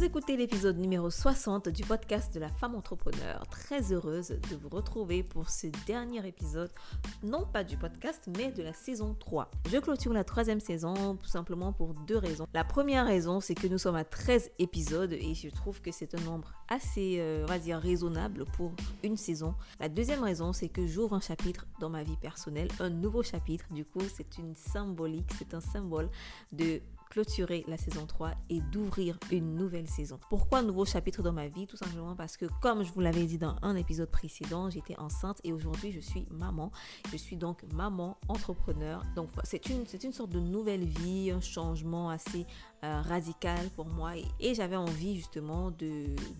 Vous écoutez l'épisode numéro 60 du podcast de la femme entrepreneur. Très heureuse de vous retrouver pour ce dernier épisode, non pas du podcast, mais de la saison 3. Je clôture la troisième saison tout simplement pour deux raisons. La première raison, c'est que nous sommes à 13 épisodes et je trouve que c'est un nombre assez, on va dire, raisonnable pour une saison. La deuxième raison, c'est que j'ouvre un chapitre dans ma vie personnelle, un nouveau chapitre. Du coup, c'est une symbolique, c'est un symbole de clôturer la saison 3 et d'ouvrir une nouvelle saison. Pourquoi un nouveau chapitre dans ma vie? Tout simplement parce que, comme je vous l'avais dit dans un épisode précédent, j'étais enceinte et aujourd'hui je suis maman. Je suis donc maman entrepreneur. Donc c'est une sorte de nouvelle vie, un changement assez radical pour moi et j'avais envie justement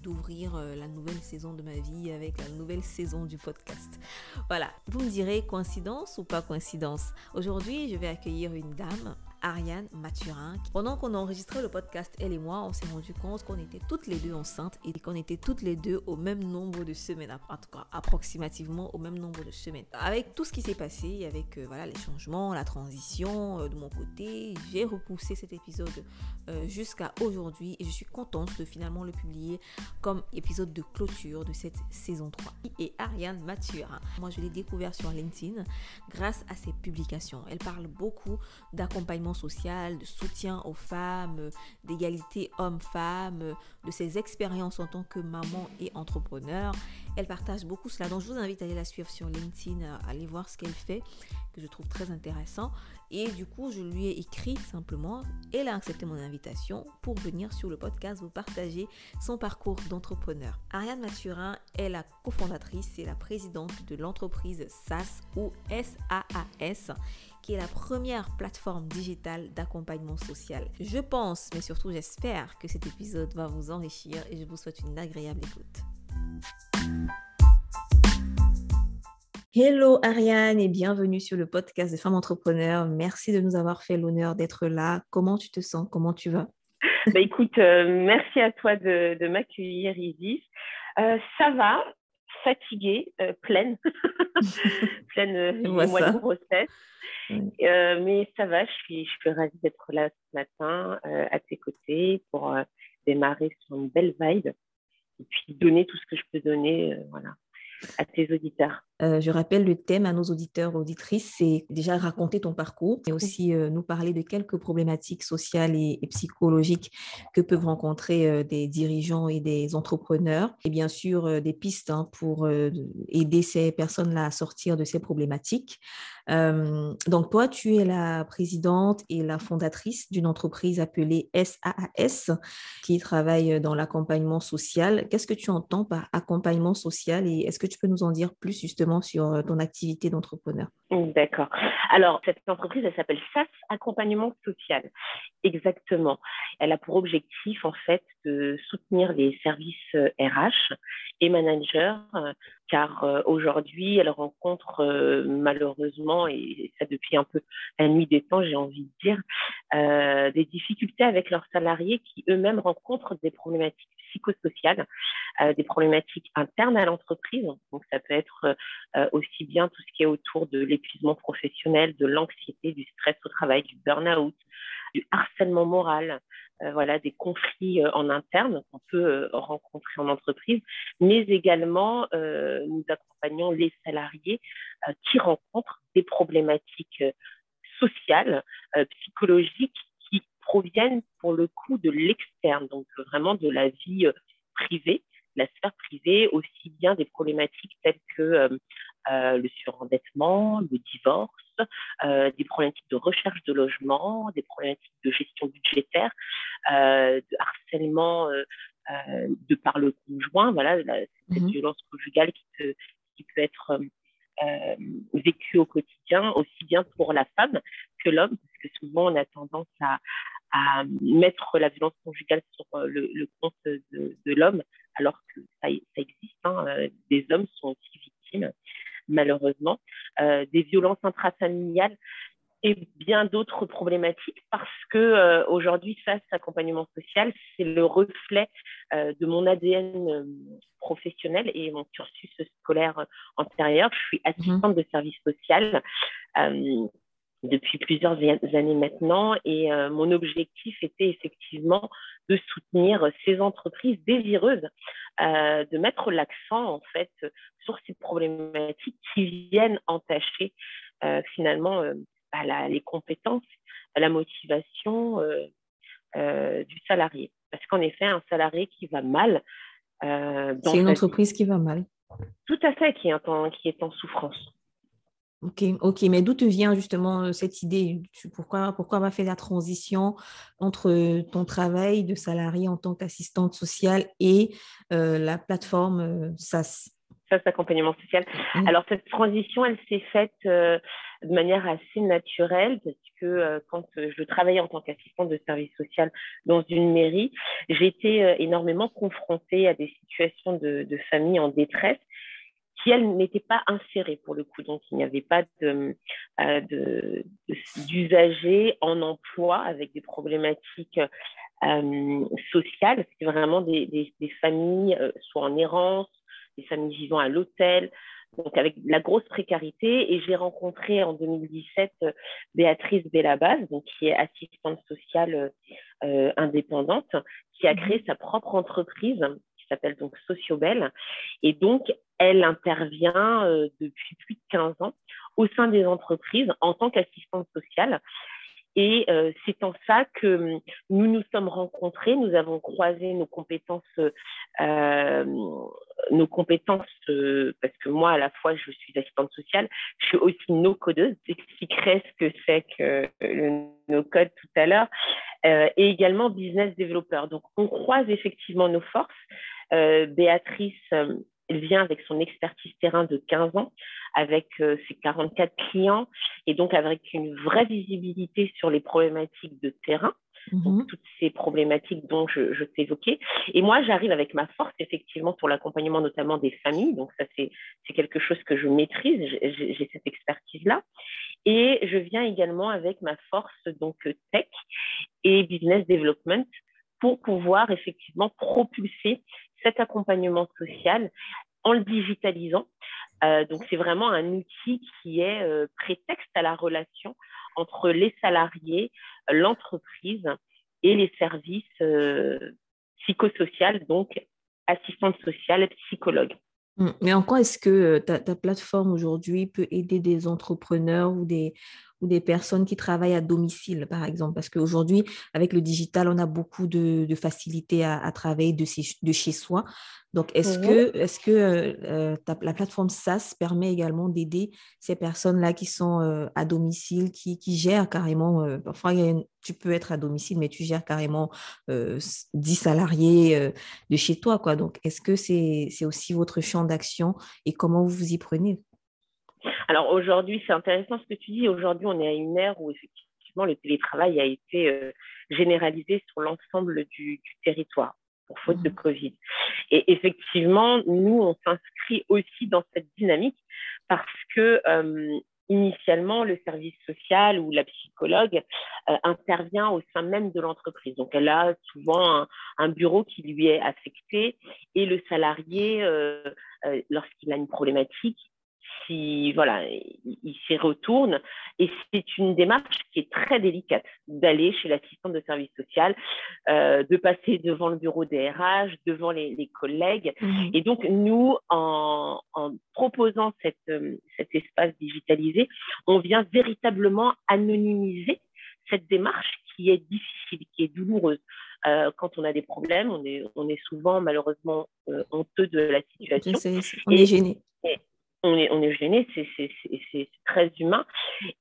d'ouvrir la nouvelle saison de ma vie avec la nouvelle saison du podcast. Voilà, vous me direz coïncidence ou pas coïncidence? Aujourd'hui, je vais accueillir une dame, Ariane Mathurin. Pendant qu'on enregistrait le podcast, elle et moi, on s'est rendu compte qu'on était toutes les deux enceintes et qu'on était toutes les deux au même nombre de semaines, en tout cas approximativement au même nombre de semaines. Avec tout ce qui s'est passé, avec les changements, la transition de mon côté, j'ai repoussé cet épisode jusqu'à aujourd'hui et je suis contente de finalement le publier comme épisode de clôture de cette saison 3. Et Ariane Mathurin, moi je l'ai découvert sur LinkedIn grâce à ses publications. Elle parle beaucoup d'accompagnement social, de soutien aux femmes, d'égalité homme-femme, de ses expériences en tant que maman et entrepreneur. Elle partage beaucoup cela, donc je vous invite à aller la suivre sur LinkedIn, à aller voir ce qu'elle fait, que je trouve très intéressant. Et du coup, je lui ai écrit simplement, elle a accepté mon invitation pour venir sur le podcast vous partager son parcours d'entrepreneur. Ariane Mathurin est la cofondatrice et la présidente de l'entreprise SAS ou SaaS, qui est la première plateforme digitale d'accompagnement social. Je pense, mais surtout j'espère, que cet épisode va vous enrichir et je vous souhaite une agréable écoute. Hello Ariane et bienvenue sur le podcast des femmes entrepreneurs. Merci de nous avoir fait l'honneur d'être là. Comment tu te sens? Comment tu vas? Écoute, merci à toi de m'accueillir, Isis. Ça va, fatiguée, pleine du mois de grossesse. Mais ça va, je suis ravie d'être là ce matin à tes côtés pour démarrer sur une belle vibe et puis donner tout ce que je peux donner à tes auditeurs. Je rappelle le thème à nos auditeurs, auditrices, c'est déjà raconter ton parcours et aussi nous parler de quelques problématiques sociales et psychologiques que peuvent rencontrer des dirigeants et des entrepreneurs et bien sûr des pistes pour aider ces personnes-là à sortir de ces problématiques. Donc toi, tu es la présidente et la fondatrice d'une entreprise appelée SAS qui travaille dans l'accompagnement social. Qu'est-ce que tu entends par accompagnement social et est-ce que tu peux nous en dire plus justement sur ton activité d'entrepreneur? D'accord. Alors, cette entreprise, elle s'appelle SAS Accompagnement Social. Exactement. Elle a pour objectif, en fait, de soutenir les services RH et managers, car aujourd'hui, elle rencontre malheureusement, et ça depuis un peu la nuit des temps, j'ai envie de dire, des difficultés avec leurs salariés qui eux-mêmes rencontrent des problématiques psychosociales, des problématiques internes à l'entreprise. Donc, ça peut être aussi bien tout ce qui est autour de l'épuisement professionnel, de l'anxiété, du stress au travail, du burn-out, du harcèlement moral, des conflits en interne qu'on peut rencontrer en entreprise, mais également nous accompagnons les salariés qui rencontrent des problématiques sociales, psychologiques, qui proviennent pour le coup de l'externe, donc vraiment de la vie privée, la sphère privée, aussi bien des problématiques telles que le surendettement, le divorce, des problématiques de recherche de logement, des problématiques de gestion budgétaire, de harcèlement de par le conjoint, cette violence conjugale qui peut être vécue au quotidien, aussi bien pour la femme que l'homme, parce que souvent on a tendance à mettre la violence conjugale sur le compte de l'homme, alors que ça existe. Des hommes sont aussi victimes, malheureusement, des violences intrafamiliales et bien d'autres problématiques, parce que aujourd'hui, SAS Accompagnement Social, c'est le reflet de mon ADN professionnel et mon cursus scolaire antérieur. Je suis assistante de service social depuis plusieurs années maintenant, et mon objectif était effectivement de soutenir ces entreprises désireuses de mettre l'accent en fait sur ces problématiques qui viennent entacher finalement les compétences, la motivation du salarié. Parce qu'en effet, un salarié qui va mal… c'est une entreprise qui va mal. Tout à fait, qui est en souffrance. Ok, mais d'où te vient justement cette idée? Pourquoi avoir fait la transition entre ton travail de salarié en tant qu'assistante sociale et la plateforme SAS? SAS Accompagnement Social. Mmh. Alors, cette transition, elle s'est faite de manière assez naturelle parce que quand je travaillais en tant qu'assistante de service social dans une mairie, j'étais énormément confrontée à des situations de familles en détresse qui, elles, n'étaient pas insérées pour le coup. Donc, il n'y avait pas d'usagers en emploi avec des problématiques sociales. C'est vraiment des familles soit en errance, des familles vivant à l'hôtel, donc avec la grosse précarité. Et j'ai rencontré en 2017 Béatrice Bellabas, donc qui est assistante sociale indépendante, qui a créé sa propre entreprise qui s'appelle donc Sociobelle. Et donc, elle intervient depuis plus de 15 ans au sein des entreprises en tant qu'assistante sociale. Et c'est en ça que nous nous sommes rencontrés, nous avons croisé nos compétences, parce que moi, à la fois, je suis assistante sociale, je suis aussi no-codeuse, j'expliquerai ce que c'est que le no-code tout à l'heure, et également business développeur. Donc, on croise effectivement nos forces. Béatrice vient avec son expertise terrain de 15 ans, avec ses 44 clients, et donc avec une vraie visibilité sur les problématiques de terrain, donc toutes ces problématiques dont je t'évoquais. Et moi, j'arrive avec ma force, effectivement, pour l'accompagnement notamment des familles. Donc ça, c'est quelque chose que je maîtrise, j'ai cette expertise-là. Et je viens également avec ma force donc tech et business development pour pouvoir effectivement propulser cet accompagnement social en le digitalisant. Donc, c'est vraiment un outil qui est prétexte à la relation entre les salariés, l'entreprise et les services psychosociaux, donc assistante sociale et psychologue. Mais en quoi est-ce que ta plateforme aujourd'hui peut aider des entrepreneurs ou des personnes qui travaillent à domicile, par exemple? Parce qu'aujourd'hui, avec le digital, on a beaucoup de facilité à travailler de chez soi. Donc, est-ce que la plateforme SAS permet également d'aider ces personnes-là qui sont à domicile, qui gèrent carrément… parfois, tu peux être à domicile, mais tu gères carrément 10 salariés de chez toi, quoi. Donc, est-ce que c'est aussi votre champ d'action et comment vous vous y prenez? Alors aujourd'hui, c'est intéressant ce que tu dis. Aujourd'hui, on est à une ère où effectivement le télétravail a été généralisé sur l'ensemble du territoire, pour faute de Covid. Et effectivement, nous, on s'inscrit aussi dans cette dynamique parce que initialement, le service social ou la psychologue intervient au sein même de l'entreprise. Donc, elle a souvent un bureau qui lui est affecté et le salarié, lorsqu'il a une problématique, il s'y retourne et c'est une démarche qui est très délicate d'aller chez l'assistante de service social, de passer devant le bureau des RH, devant les collègues. Et donc, nous, en proposant cet espace digitalisé, on vient véritablement anonymiser cette démarche qui est difficile, qui est douloureuse. Quand on a des problèmes, on est souvent malheureusement honteux de la situation. On est gêné. On est gêné, c'est très humain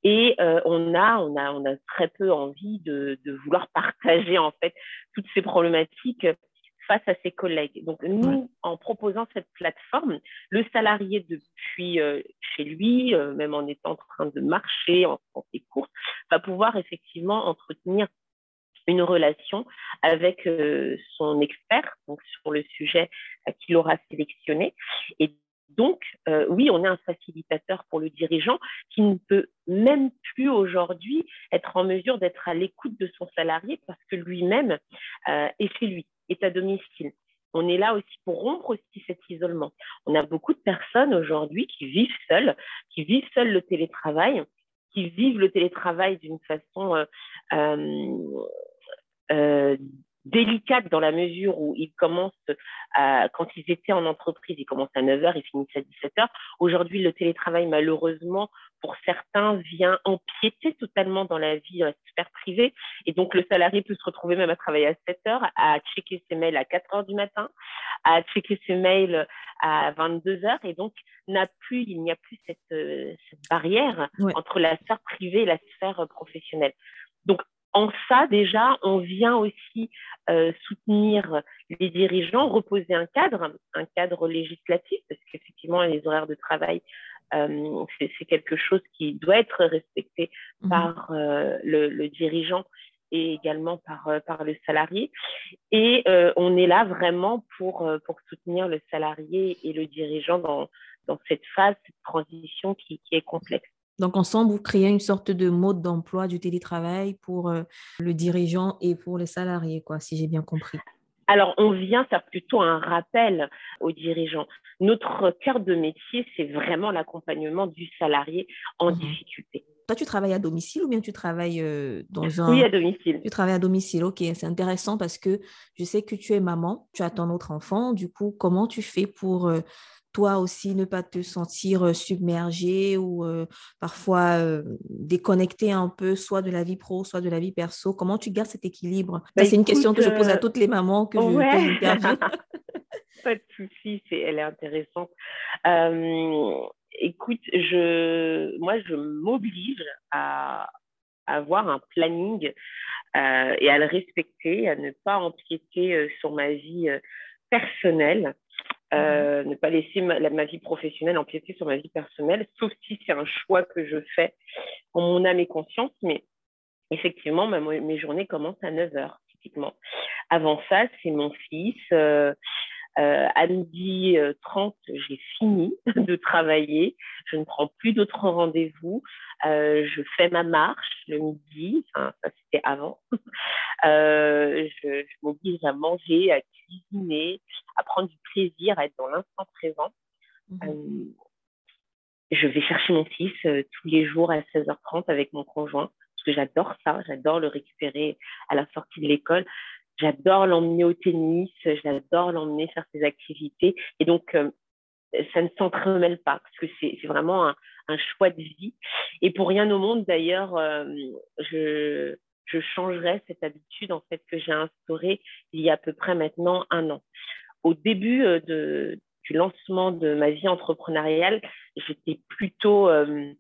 et on a très peu envie de vouloir partager en fait toutes ces problématiques face à ses collègues. Donc nous, en proposant cette plateforme, le salarié depuis chez lui, même en étant en train de marcher, en faisant ses courses, va pouvoir effectivement entretenir une relation avec son expert donc sur le sujet qu'il aura sélectionné. Et donc, oui, on est un facilitateur pour le dirigeant qui ne peut même plus aujourd'hui être en mesure d'être à l'écoute de son salarié parce que lui-même est chez lui, est à domicile. On est là aussi pour rompre aussi cet isolement. On a beaucoup de personnes aujourd'hui qui vivent seules le télétravail qui vivent le télétravail d'une façon délicate, dans la mesure où ils commencent, quand ils étaient en entreprise, ils commençaient à 9h, ils finissent à 17h. Aujourd'hui, le télétravail, malheureusement, pour certains, vient empiéter totalement dans la vie super privée. Et donc, le salarié peut se retrouver même à travailler à 7h, à checker ses mails à 4h du matin, à checker ses mails à 22h. Et donc, il n'y a plus cette barrière [S2] Ouais. [S1] Entre la sphère privée et la sphère professionnelle. Donc, en ça, déjà, on vient aussi soutenir les dirigeants, reposer un cadre législatif, parce qu'effectivement, les horaires de travail, c'est quelque chose qui doit être respecté par le dirigeant et également par le salarié. Et on est là vraiment pour soutenir le salarié et le dirigeant dans cette phase, cette transition qui est complexe. Donc, ensemble, vous créez une sorte de mode d'emploi du télétravail pour le dirigeant et pour les salariés, quoi, si j'ai bien compris. Alors, on vient faire plutôt un rappel aux dirigeants. Notre cœur de métier, c'est vraiment l'accompagnement du salarié en difficulté. Toi, tu travailles à domicile ou bien tu travailles dans un… Oui, à domicile. Tu travailles à domicile, ok. C'est intéressant parce que je sais que tu es maman, tu as ton autre enfant. Du coup, comment tu fais pour… toi aussi, ne pas te sentir submergée ou parfois déconnectée un peu, soit de la vie pro, soit de la vie perso. Comment tu gardes cet équilibre? C'est une question que je pose à toutes les mamans que j'interviewe. Pas de souci, elle est intéressante. Écoute, moi, je m'oblige à avoir un planning et à le respecter, à ne pas empiéter sur ma vie personnelle. Ne pas laisser ma vie professionnelle empiéter sur ma vie personnelle, sauf si c'est un choix que je fais en mon âme et conscience. Mais effectivement, mes journées commencent à 9h, typiquement. Avant ça, c'est mon fils. À 12h30, j'ai fini de travailler. Je ne prends plus d'autres rendez-vous. Je fais ma marche le midi. Enfin, ça, c'était avant. Je m'oblige à manger, à cuisiner, à prendre du plaisir, à être dans l'instant présent. Je vais chercher mon fils tous les jours à 16h30 avec mon conjoint, parce que j'adore ça. J'adore le récupérer à la sortie de l'école. J'adore l'emmener au tennis, j'adore l'emmener faire ses activités. Et donc, ça ne s'entremêle pas, parce que c'est vraiment un choix de vie. Et pour rien au monde, d'ailleurs, je changerais cette habitude en fait, que j'ai instaurée il y a à peu près maintenant 1 an. Au début du lancement de ma vie entrepreneuriale, j'étais plutôt à ne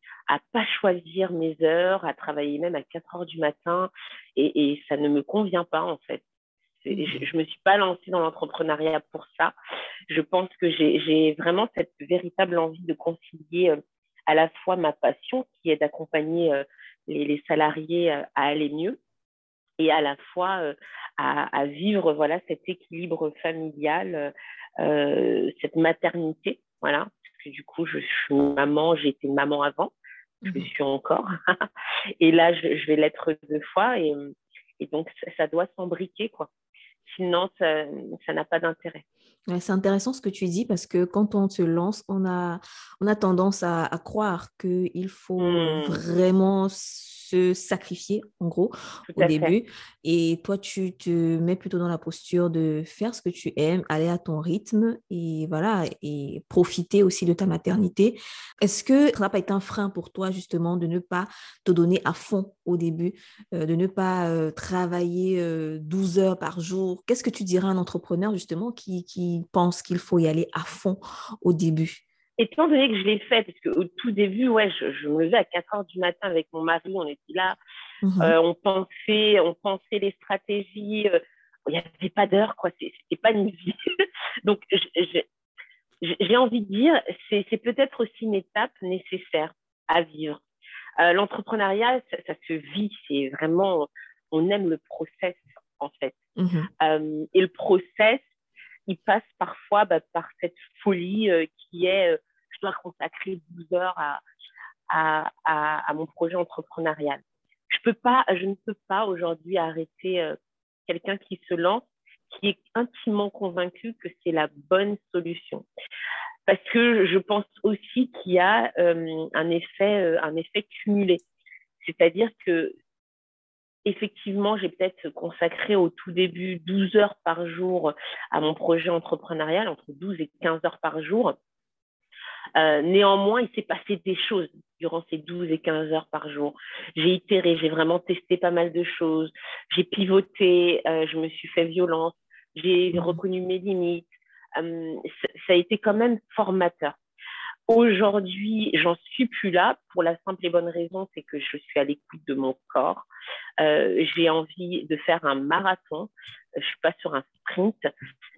pas choisir mes heures, à travailler même à 4h du matin. Et ça ne me convient pas, en fait. Je ne me suis pas lancée dans l'entrepreneuriat pour ça. Je pense que j'ai vraiment cette véritable envie de concilier à la fois ma passion, qui est d'accompagner les salariés à aller mieux, et à la fois à vivre cet équilibre familial, cette maternité. Voilà. Parce que du coup, je suis maman, j'ai été maman avant, je le suis encore. Et là, je vais l'être 2 fois. Et donc, ça doit s'embriquer, quoi. Sinon, ça n'a pas d'intérêt. Ouais, c'est intéressant ce que tu dis, parce que quand on se lance, on a tendance à croire qu'il faut vraiment se sacrifier, en gros, au début. Et toi, tu te mets plutôt dans la posture de faire ce que tu aimes, aller à ton rythme et voilà, et profiter aussi de ta maternité. Est-ce que ça n'a pas été un frein pour toi, justement, de ne pas te donner à fond au début, de ne pas travailler 12 heures par jour? Qu'est-ce que tu dirais à un entrepreneur, justement, qui pense qu'il faut y aller à fond au début? Étant donné que je l'ai fait, parce qu'au tout début, je me levais à 4h du matin avec mon mari, on était là, on pensait les stratégies, il n'y avait pas d'heure, quoi, c'était pas une vie. Donc, j'ai envie de dire, c'est peut-être aussi une étape nécessaire à vivre. L'entrepreneuriat, ça se vit, c'est vraiment, on aime le process, en fait. Et le process, il passe parfois par cette folie qui est... je dois consacrer 12 heures à mon projet entrepreneurial. Je ne peux pas aujourd'hui arrêter quelqu'un qui se lance, qui est intimement convaincu que c'est la bonne solution. Parce que je pense aussi qu'il y a un effet cumulé. C'est-à-dire que, effectivement, j'ai peut-être consacré au tout début 12 heures par jour à mon projet entrepreneurial, entre 12 et 15 heures par jour. Néanmoins, il s'est passé des choses durant ces 12 et 15 heures par jour. J'ai itéré, j'ai vraiment testé pas mal de choses. J'ai pivoté, je me suis fait violence, j'ai reconnu mes limites. Ça a été quand même formateur. Aujourd'hui, j'en suis plus là pour la simple et bonne raison, c'est que je suis à l'écoute de mon corps. J'ai envie de faire un marathon. Je suis pas sur un sprint.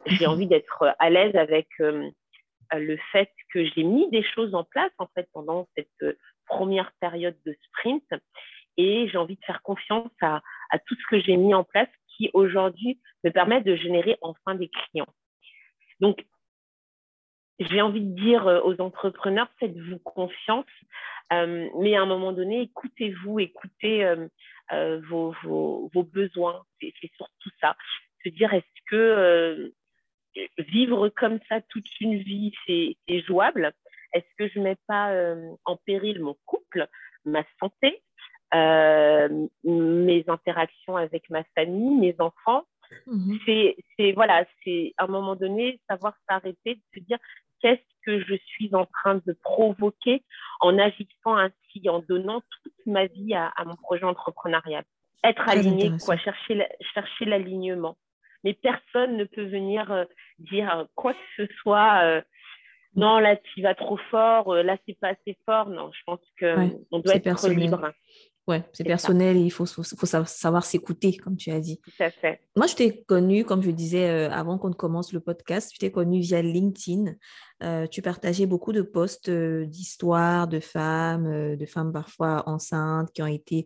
J'ai envie d'être à l'aise avec le fait que j'ai mis des choses en place en fait pendant cette première période de sprint, et j'ai envie de faire confiance à tout ce que j'ai mis en place qui aujourd'hui me permet de générer enfin des clients. Donc, j'ai envie de dire aux entrepreneurs, faites-vous confiance, mais à un moment donné, écoutez-vous, écoutez vos besoins. C'est surtout ça. Se dire, est-ce que vivre comme ça toute une vie, c'est jouable? Est-ce que je ne mets pas en péril mon couple, ma santé, mes interactions avec ma famille, mes enfants? Mmh. C'est à un moment donné, savoir s'arrêter, de se dire, qu'est-ce que je suis en train de provoquer en agissant ainsi, en donnant toute ma vie à mon projet entrepreneurial. Être aligné, quoi, chercher l'alignement. Mais personne ne peut venir dire quoi que ce soit. Non, là, tu vas trop fort. Là, c'est pas assez fort. Non, je pense qu'on doit être personnel. Libre. Ouais, c'est personnel. Et il faut savoir s'écouter, comme tu as dit. Tout à fait. Moi, je t'ai connue, comme je disais avant qu'on commence le podcast, je t'ai connue via LinkedIn. Tu partageais beaucoup de posts d'histoires de femmes parfois enceintes qui ont été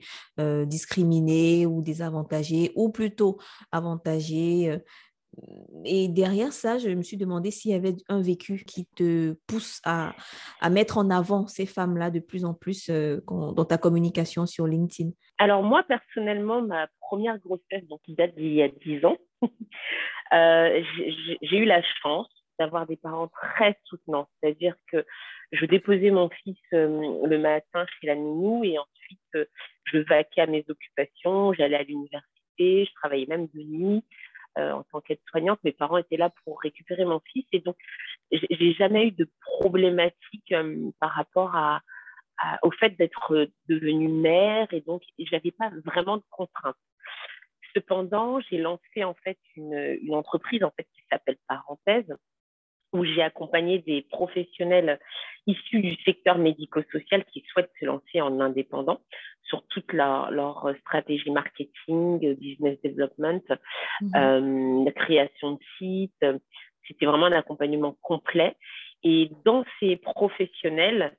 discriminées ou désavantagées, ou plutôt avantagées. Et derrière ça, je me suis demandé s'il y avait un vécu qui te pousse à mettre en avant ces femmes-là de plus en plus dans ta communication sur LinkedIn. Alors moi, personnellement, ma première grossesse, donc, qui date d'il y a 10 ans, j'ai eu la chance d'avoir des parents très soutenants. C'est-à-dire que je déposais mon fils le matin chez la nounou et ensuite, je vaquais à mes occupations, j'allais à l'université, je travaillais même de nuit. En tant qu'aide-soignante, mes parents étaient là pour récupérer mon fils, et donc j'ai jamais eu de problématique par rapport au fait d'être devenue mère, et donc j'avais pas vraiment de contraintes. Cependant, j'ai lancé en fait une entreprise en fait qui s'appelle Parenthèse, où j'ai accompagné des professionnels issus du secteur médico-social qui souhaitent se lancer en indépendant sur toute leur stratégie marketing, business development, la création de sites. C'était vraiment un accompagnement complet. Et dans ces professionnels,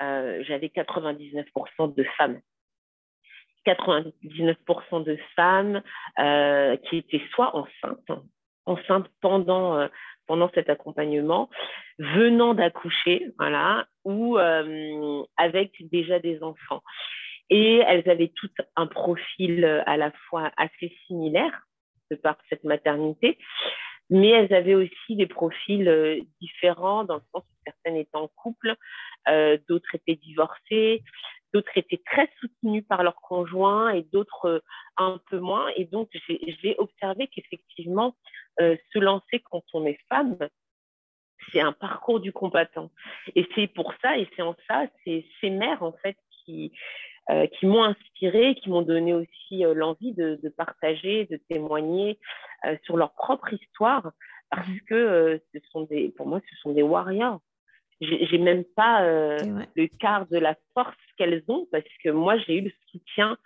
j'avais 99% de femmes. 99% de femmes qui étaient soit enceintes pendant cet accompagnement, venant d'accoucher, voilà, ou avec déjà des enfants. Et elles avaient toutes un profil à la fois assez similaire de par cette maternité, mais elles avaient aussi des profils différents, dans le sens où certaines étaient en couple, d'autres étaient divorcées, d'autres étaient très soutenues par leur conjoint et d'autres un peu moins. Et donc, j'ai observé qu'effectivement, se lancer quand on est femme, c'est un parcours du combattant. Et c'est pour ça, et c'est en ça, c'est ces mères en fait qui m'ont inspirée, qui m'ont donné aussi l'envie de partager, de témoigner sur leur propre histoire, parce que pour moi, ce sont des warriors. J'ai même pas le quart de la force qu'elles ont, parce que moi, j'ai eu le soutien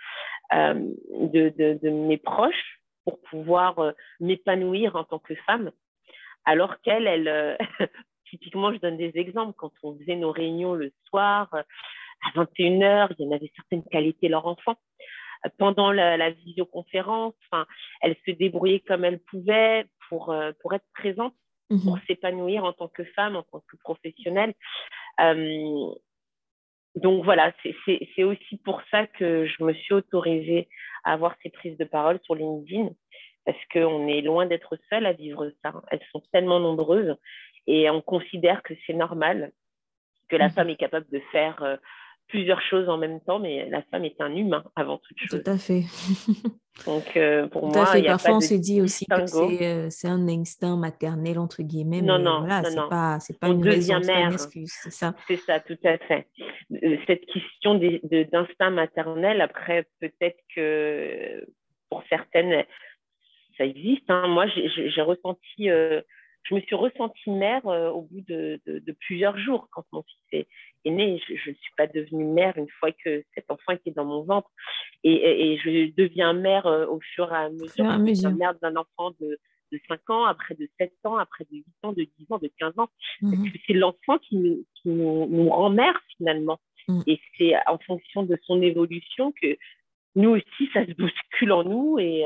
de mes proches pour pouvoir m'épanouir en tant que femme, alors qu'elles, typiquement, je donne des exemples, quand on faisait nos réunions le soir, à 21h, il y en avait certaines qui allaitaient leur enfant. Pendant la visioconférence, elles se débrouillaient comme elles pouvaient pour être présentes, pour s'épanouir en tant que femme, en tant que professionnelle. Donc voilà, c'est aussi pour ça que je me suis autorisée à avoir ces prises de parole sur LinkedIn, parce qu'on est loin d'être seule à vivre ça. Elles sont tellement nombreuses et on considère que c'est normal, que la femme est capable de faire plusieurs choses en même temps, mais la femme est un humain avant toute chose. Tout à fait. Donc, pour moi, il y a parfois, on se dit aussi que c'est un instinct maternel, entre guillemets. Non, mais non, voilà, non, c'est pas une raison, c'est une excuse, c'est ça. C'est ça, tout à fait. Cette question d'instinct maternel, après, peut-être que pour certaines, ça existe. Hein. Moi, j'ai ressenti... je me suis ressentie mère au bout de plusieurs jours quand mon fils est né. Je ne suis pas devenue mère une fois que cet enfant était dans mon ventre. Et je deviens mère au fur et à mesure. Je suis mère d'un enfant de 5 ans, après de 7 ans, après de 8 ans, de 10 ans, de 15 ans. Mm-hmm. Parce que c'est l'enfant qui nous rend mère finalement. Mm-hmm. Et c'est en fonction de son évolution que nous aussi, ça se bouscule en nous et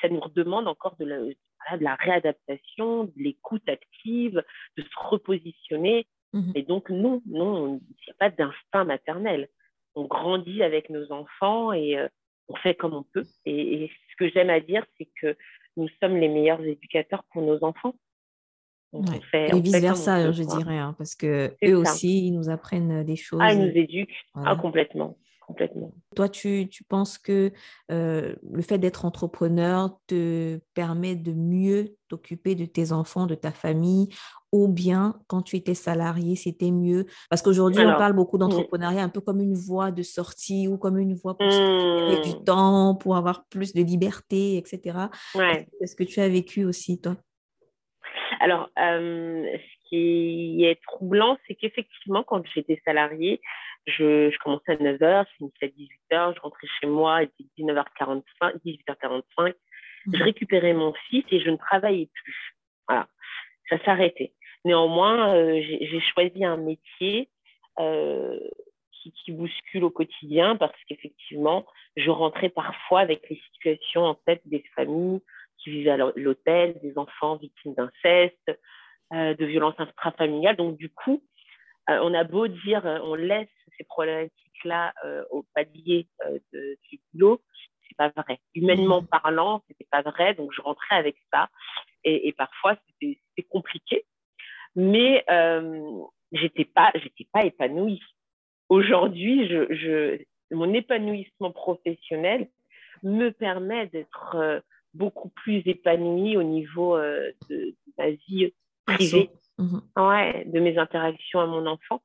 ça nous redemande encore de la réadaptation, de l'écoute active, de se repositionner. Mmh. Et donc, non, il n'y a pas d'instinct maternel. On grandit avec nos enfants et on fait comme on peut. Et ce que j'aime à dire, c'est que nous sommes les meilleurs éducateurs pour nos enfants. Donc, ouais. Et vice-versa, je dirais, hein, parce qu'eux aussi, ils nous apprennent des choses. Ah, ils nous éduquent, voilà. Ah, complètement. Toi, tu penses que le fait d'être entrepreneur te permet de mieux t'occuper de tes enfants, de ta famille, ou bien quand tu étais salarié, c'était mieux? Parce qu'aujourd'hui, on parle beaucoup d'entrepreneuriat un peu comme une voie de sortie ou comme une voie pour se libérer du temps, pour avoir plus de liberté, etc. Ouais. Est-ce que tu as vécu aussi, toi? Alors, ce qui est troublant, c'est qu'effectivement, quand j'étais salariée, je commençais à 9h, je finissais à 18h, je rentrais chez moi, il était 19h45, 18h45. Je récupérais mon fils et je ne travaillais plus. Voilà, ça s'arrêtait. Néanmoins, j'ai choisi un métier qui bouscule au quotidien parce qu'effectivement, je rentrais parfois avec les situations en tête des familles qui vivaient à l'hôtel, des enfants victimes d'inceste, de violences intrafamiliales. Donc, du coup, on a beau dire, on laisse ces problématiques-là au palier du boulot, c'est pas vrai. Humainement parlant, c'était pas vrai, donc je rentrais avec ça. Et parfois, c'était compliqué. Mais j'étais pas épanouie. Aujourd'hui, mon épanouissement professionnel me permet d'être beaucoup plus épanouie au niveau de ma vie privée. Mmh. Ouais, de mes interactions à mon enfant.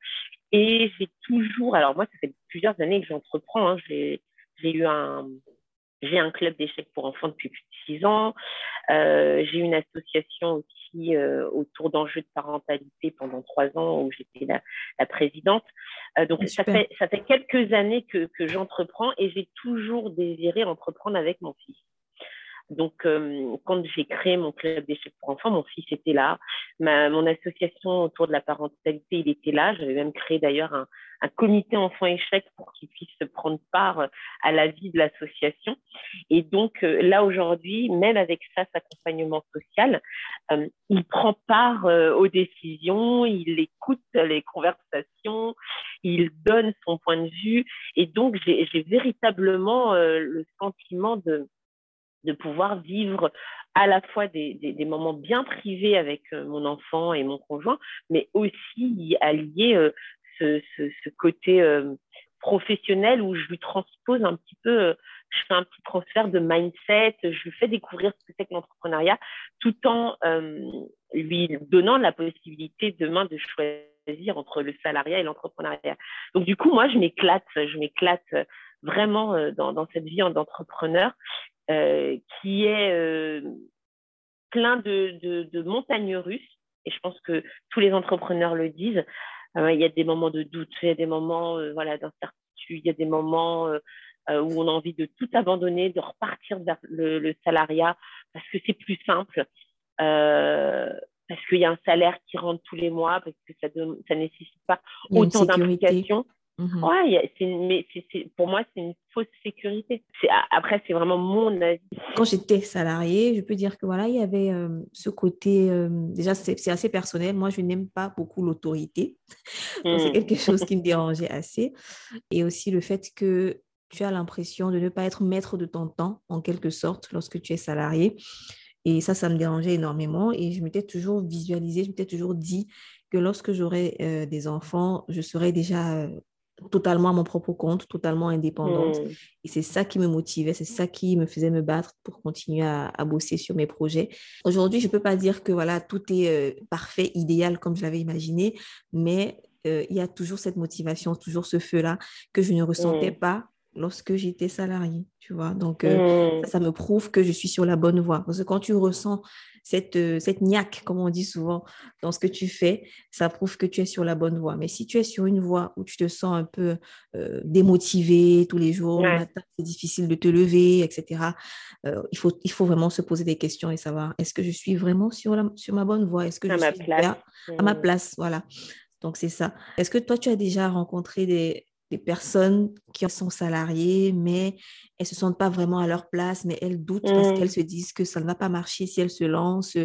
Et j'ai toujours... Alors moi, ça fait plusieurs années que j'entreprends. Hein. J'ai un club d'échecs pour enfants depuis plus de 6 ans. J'ai une association aussi autour d'enjeux de parentalité pendant 3 ans où j'étais la présidente. Donc, ça fait quelques années que j'entreprends et j'ai toujours désiré entreprendre avec mon fils. Donc, quand j'ai créé mon club d'échecs pour enfants, mon fils était là. Mon association autour de la parentalité, il était là. J'avais même créé d'ailleurs un comité enfants échecs pour qu'il puisse prendre part à la vie de l'association. Et donc, là, aujourd'hui, même avec SAS Accompagnement Social, il prend part aux décisions, il écoute les conversations, il donne son point de vue. Et donc, j'ai véritablement le sentiment de pouvoir vivre à la fois des moments bien privés avec mon enfant et mon conjoint, mais aussi y allier ce côté professionnel où je lui transpose un petit peu, je fais un petit transfert de mindset, je lui fais découvrir ce que c'est que l'entrepreneuriat, tout en lui donnant la possibilité demain de choisir entre le salariat et l'entrepreneuriat. Donc du coup, moi, je m'éclate vraiment dans cette vie d'entrepreneur. Qui est plein de montagnes russes, et je pense que tous les entrepreneurs le disent. Il y a des moments de doute, il y a des moments d'incertitude, il y a des moments où on a envie de tout abandonner, de repartir vers le salariat parce que c'est plus simple, parce qu'il y a un salaire qui rentre tous les mois, parce que ça nécessite pas autant d'implication. Mmh. Ouais, pour moi, c'est une fausse sécurité. Après, c'est vraiment mon avis. Quand j'étais salariée, je peux dire que voilà, il y avait ce côté. Déjà, c'est assez personnel. Moi, je n'aime pas beaucoup l'autorité. Donc, c'est quelque chose qui me dérangeait assez. Et aussi le fait que tu as l'impression de ne pas être maître de ton temps, en quelque sorte, lorsque tu es salarié. Et ça me dérangeait énormément. Et je m'étais toujours visualisée, je m'étais toujours dit que lorsque j'aurai des enfants, je serai déjà totalement à mon propre compte, totalement indépendante. Mmh. Et c'est ça qui me motivait, c'est ça qui me faisait me battre pour continuer à bosser sur mes projets. Aujourd'hui, je ne peux pas dire que voilà, tout est parfait, idéal comme je l'avais imaginé, mais il y a toujours cette motivation, toujours ce feu-là que je ne ressentais pas lorsque j'étais salariée, tu vois. Donc, ça me prouve que je suis sur la bonne voie. Parce que quand tu ressens cette niaque, comme on dit souvent, dans ce que tu fais, ça prouve que tu es sur la bonne voie. Mais si tu es sur une voie où tu te sens un peu démotivé tous les jours, le matin, c'est difficile de te lever, etc., il faut vraiment se poser des questions et savoir, est-ce que je suis vraiment sur ma bonne voie? Est-ce que je suis à ma place? Voilà. Donc, c'est ça. Est-ce que toi, tu as déjà rencontré des personnes qui sont salariées, mais elles ne se sentent pas vraiment à leur place, mais elles doutent parce qu'elles se disent que ça ne va pas marcher si elles se lancent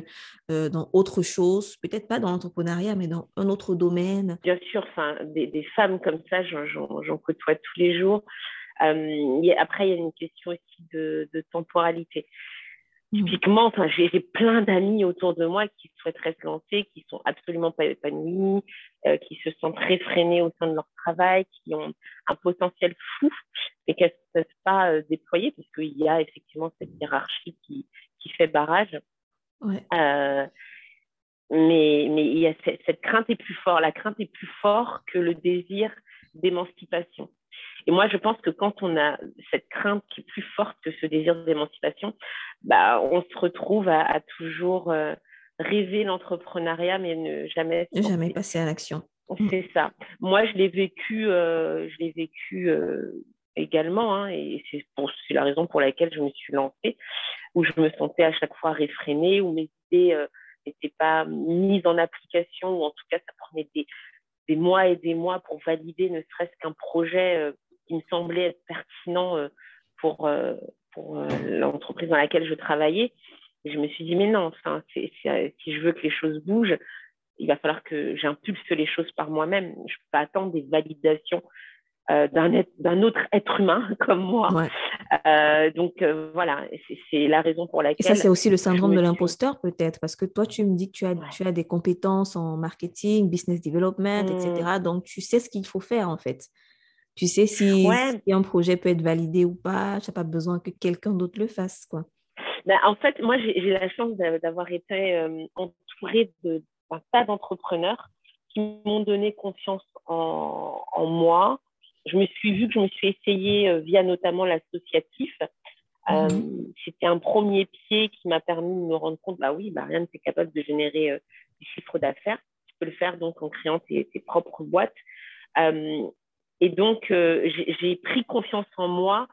dans autre chose, peut-être pas dans l'entrepreneuriat, mais dans un autre domaine? Bien sûr, des femmes comme ça, j'en côtoie tous les jours. Après, il y a une question aussi de temporalité. Typiquement, j'ai plein d'amis autour de moi qui souhaiteraient se lancer, qui sont absolument pas épanouis, qui se sentent très freinés au sein de leur travail, qui ont un potentiel fou, mais qu'elles ne peuvent pas déployer, parce qu'il y a effectivement cette hiérarchie qui fait barrage. Ouais. Mais il y a cette crainte est plus forte. La crainte est plus forte que le désir d'émancipation. Et moi, je pense que quand on a cette crainte qui est plus forte que ce désir d'émancipation, on se retrouve à toujours rêver l'entrepreneuriat, mais ne jamais passer à l'action. C'est ça. Moi, je l'ai vécu également, hein, et c'est la raison pour laquelle je me suis lancée, où je me sentais à chaque fois réfrénée, où mes idées n'étaient pas mises en application, ou en tout cas, ça prenait des mois et des mois pour valider ne serait-ce qu'un projet qui me semblait être pertinent pour l'entreprise dans laquelle je travaillais. Et je me suis dit, mais non, si je veux que les choses bougent, il va falloir que j'impulse les choses par moi-même. Je ne peux pas attendre des validations d'un autre être humain comme moi. Ouais. Donc, voilà, c'est la raison pour laquelle... Et ça, c'est aussi le syndrome de l'imposteur, peut-être, parce que toi, tu me dis que tu as des compétences en marketing, business development, etc. Donc, tu sais ce qu'il faut faire, en fait. Tu sais si un projet peut être validé ou pas. Tu n'as pas besoin que quelqu'un d'autre le fasse, quoi. En fait, moi, j'ai la chance d'avoir été entourée d'un tas d'entrepreneurs qui m'ont donné confiance en moi. Je me suis essayée via notamment l'associatif. C'était un premier pied qui m'a permis de me rendre compte, Ariane, tu es capable de générer des chiffres d'affaires. Tu peux le faire donc en créant tes propres boîtes. Et donc, j'ai pris confiance en moi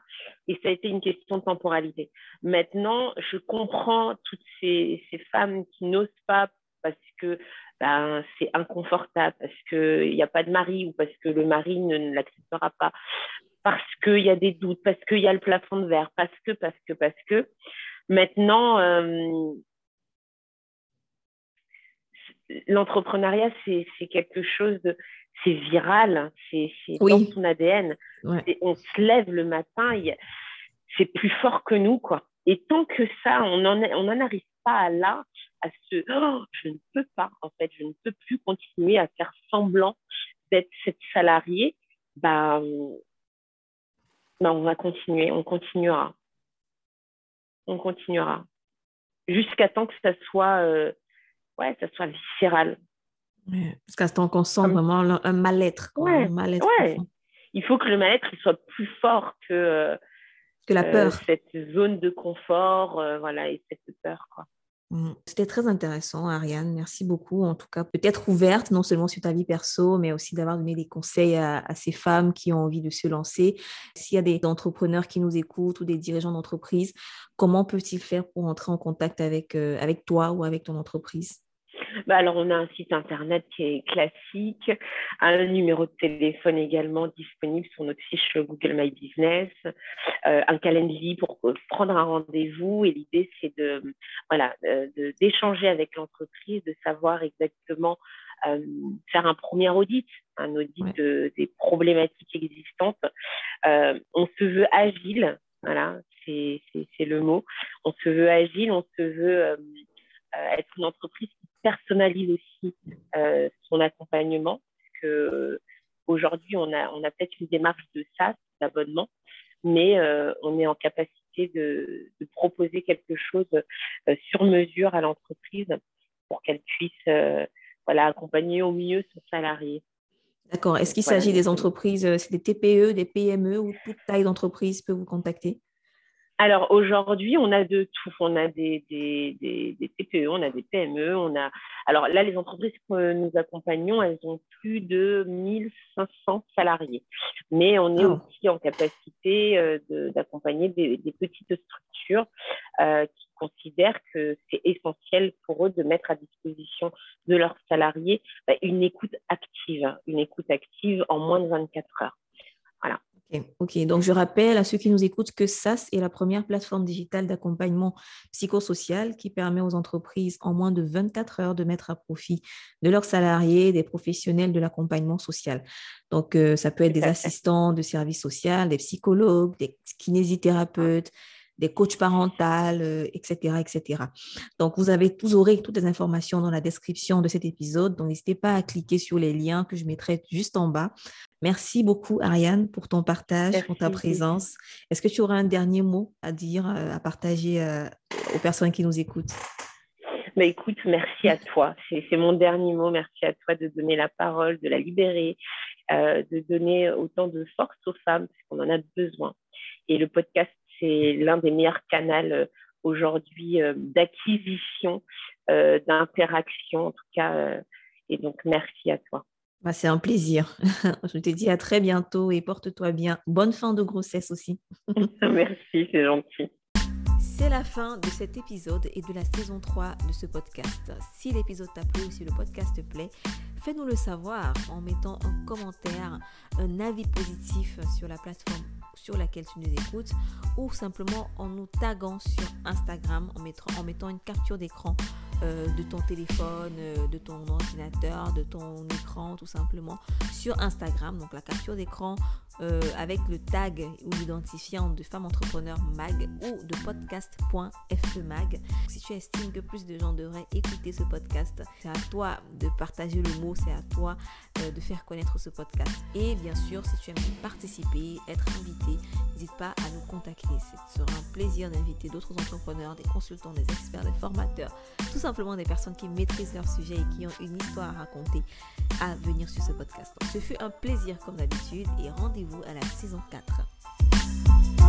et ça a été une question de temporalité. Maintenant, je comprends toutes ces femmes qui n'osent pas parce que c'est inconfortable, parce qu'il n'y a pas de mari ou parce que le mari ne l'acceptera pas, parce qu'il y a des doutes, parce qu'il y a le plafond de verre, parce que. Maintenant, l'entrepreneuriat, c'est quelque chose c'est viral, c'est dans son ADN. Ouais. On se lève le matin, c'est plus fort que nous, quoi. Et tant que ça, on n'en arrive pas je ne peux pas, en fait, je ne peux plus continuer à faire semblant d'être cette salariée, on va continuer, on continuera. Jusqu'à temps que ça soit viscéral. Ouais, jusqu'à temps qu'on sent vraiment un mal-être. Quoi, ouais, un mal-être profond. Il faut que le mal-être soit plus fort que la peur. Cette zone de confort, et cette peur, quoi. C'était très intéressant, Ariane. Merci beaucoup. En tout cas, peut-être ouverte, non seulement sur ta vie perso, mais aussi d'avoir donné des conseils à ces femmes qui ont envie de se lancer. S'il y a des entrepreneurs qui nous écoutent ou des dirigeants d'entreprise, comment peuvent-ils faire pour entrer en contact avec toi ou avec ton entreprise ? Alors, on a un site internet qui est classique, un numéro de téléphone également disponible sur notre fiche Google My Business, un calendrier pour prendre un rendez-vous. Et l'idée, c'est d'échanger avec l'entreprise, de savoir exactement faire un premier audit, des problématiques existantes. On se veut agile, voilà, c'est le mot. On se veut agile, on se veut être une entreprise qui personnalise aussi son accompagnement, parce que aujourd'hui on a peut-être une démarche de SAS, d'abonnement, mais on est en capacité de proposer quelque chose sur mesure à l'entreprise pour qu'elle puisse accompagner au mieux son salarié. D'accord. Est-ce qu'il s'agit des entreprises, c'est des TPE, des PME, ou toute taille d'entreprise peut vous contacter? Alors aujourd'hui, on a de tout. On a des TPE, on a des PME, on a… Alors là, les entreprises que nous accompagnons, elles ont plus de 1500 salariés. Mais on est aussi en capacité d'accompagner des petites structures qui considèrent que c'est essentiel pour eux de mettre à disposition de leurs salariés une écoute active en moins de 24 heures. Voilà. Ok, donc je rappelle à ceux qui nous écoutent que SAS est la première plateforme digitale d'accompagnement psychosocial qui permet aux entreprises en moins de 24 heures de mettre à profit de leurs salariés des professionnels de l'accompagnement social. Donc, ça peut être des assistants de services sociaux, des psychologues, des kinésithérapeutes, des coachs parentaux, etc. Donc, vous aurez toutes les informations dans la description de cet épisode. Donc, n'hésitez pas à cliquer sur les liens que je mettrai juste en bas. Merci beaucoup, Ariane, pour ton partage, pour ta présence. Est-ce que tu aurais un dernier mot à dire, à partager aux personnes qui nous écoutent? Écoute, merci à toi. C'est mon dernier mot. Merci à toi de donner la parole, de la libérer, de donner autant de force aux femmes, parce qu'on en a besoin. Et le podcast, c'est l'un des meilleurs canaux aujourd'hui d'acquisition, d'interaction, en tout cas. Et donc, merci à toi. C'est un plaisir. Je te dis à très bientôt et porte-toi bien. Bonne fin de grossesse aussi. Merci, c'est gentil. C'est la fin de cet épisode et de la saison 3 de ce podcast. Si l'épisode t'a plu ou si le podcast te plaît, fais-nous le savoir en mettant un commentaire, un avis positif sur la plateforme sur laquelle tu nous écoutes, ou simplement en nous taguant sur Instagram, en mettant une capture d'écran de ton téléphone, de ton ordinateur, de ton écran, tout simplement, sur Instagram. Donc la capture d'écran avec le tag ou l'identifiant de Femme Entrepreneur Mag ou de podcast.fmag. Si tu estimes que plus de gens devraient écouter ce podcast, c'est à toi de partager le mot, c'est à toi de faire connaître ce podcast. Et bien sûr, si tu aimes participer, être invité, n'hésite pas à nous contacter. Ce sera un plaisir d'inviter d'autres entrepreneurs, des consultants, des experts, des formateurs, tout simplement des personnes qui maîtrisent leur sujet et qui ont une histoire à raconter à venir sur ce podcast. Donc, ce fut un plaisir comme d'habitude et rendez-vous à la saison 4.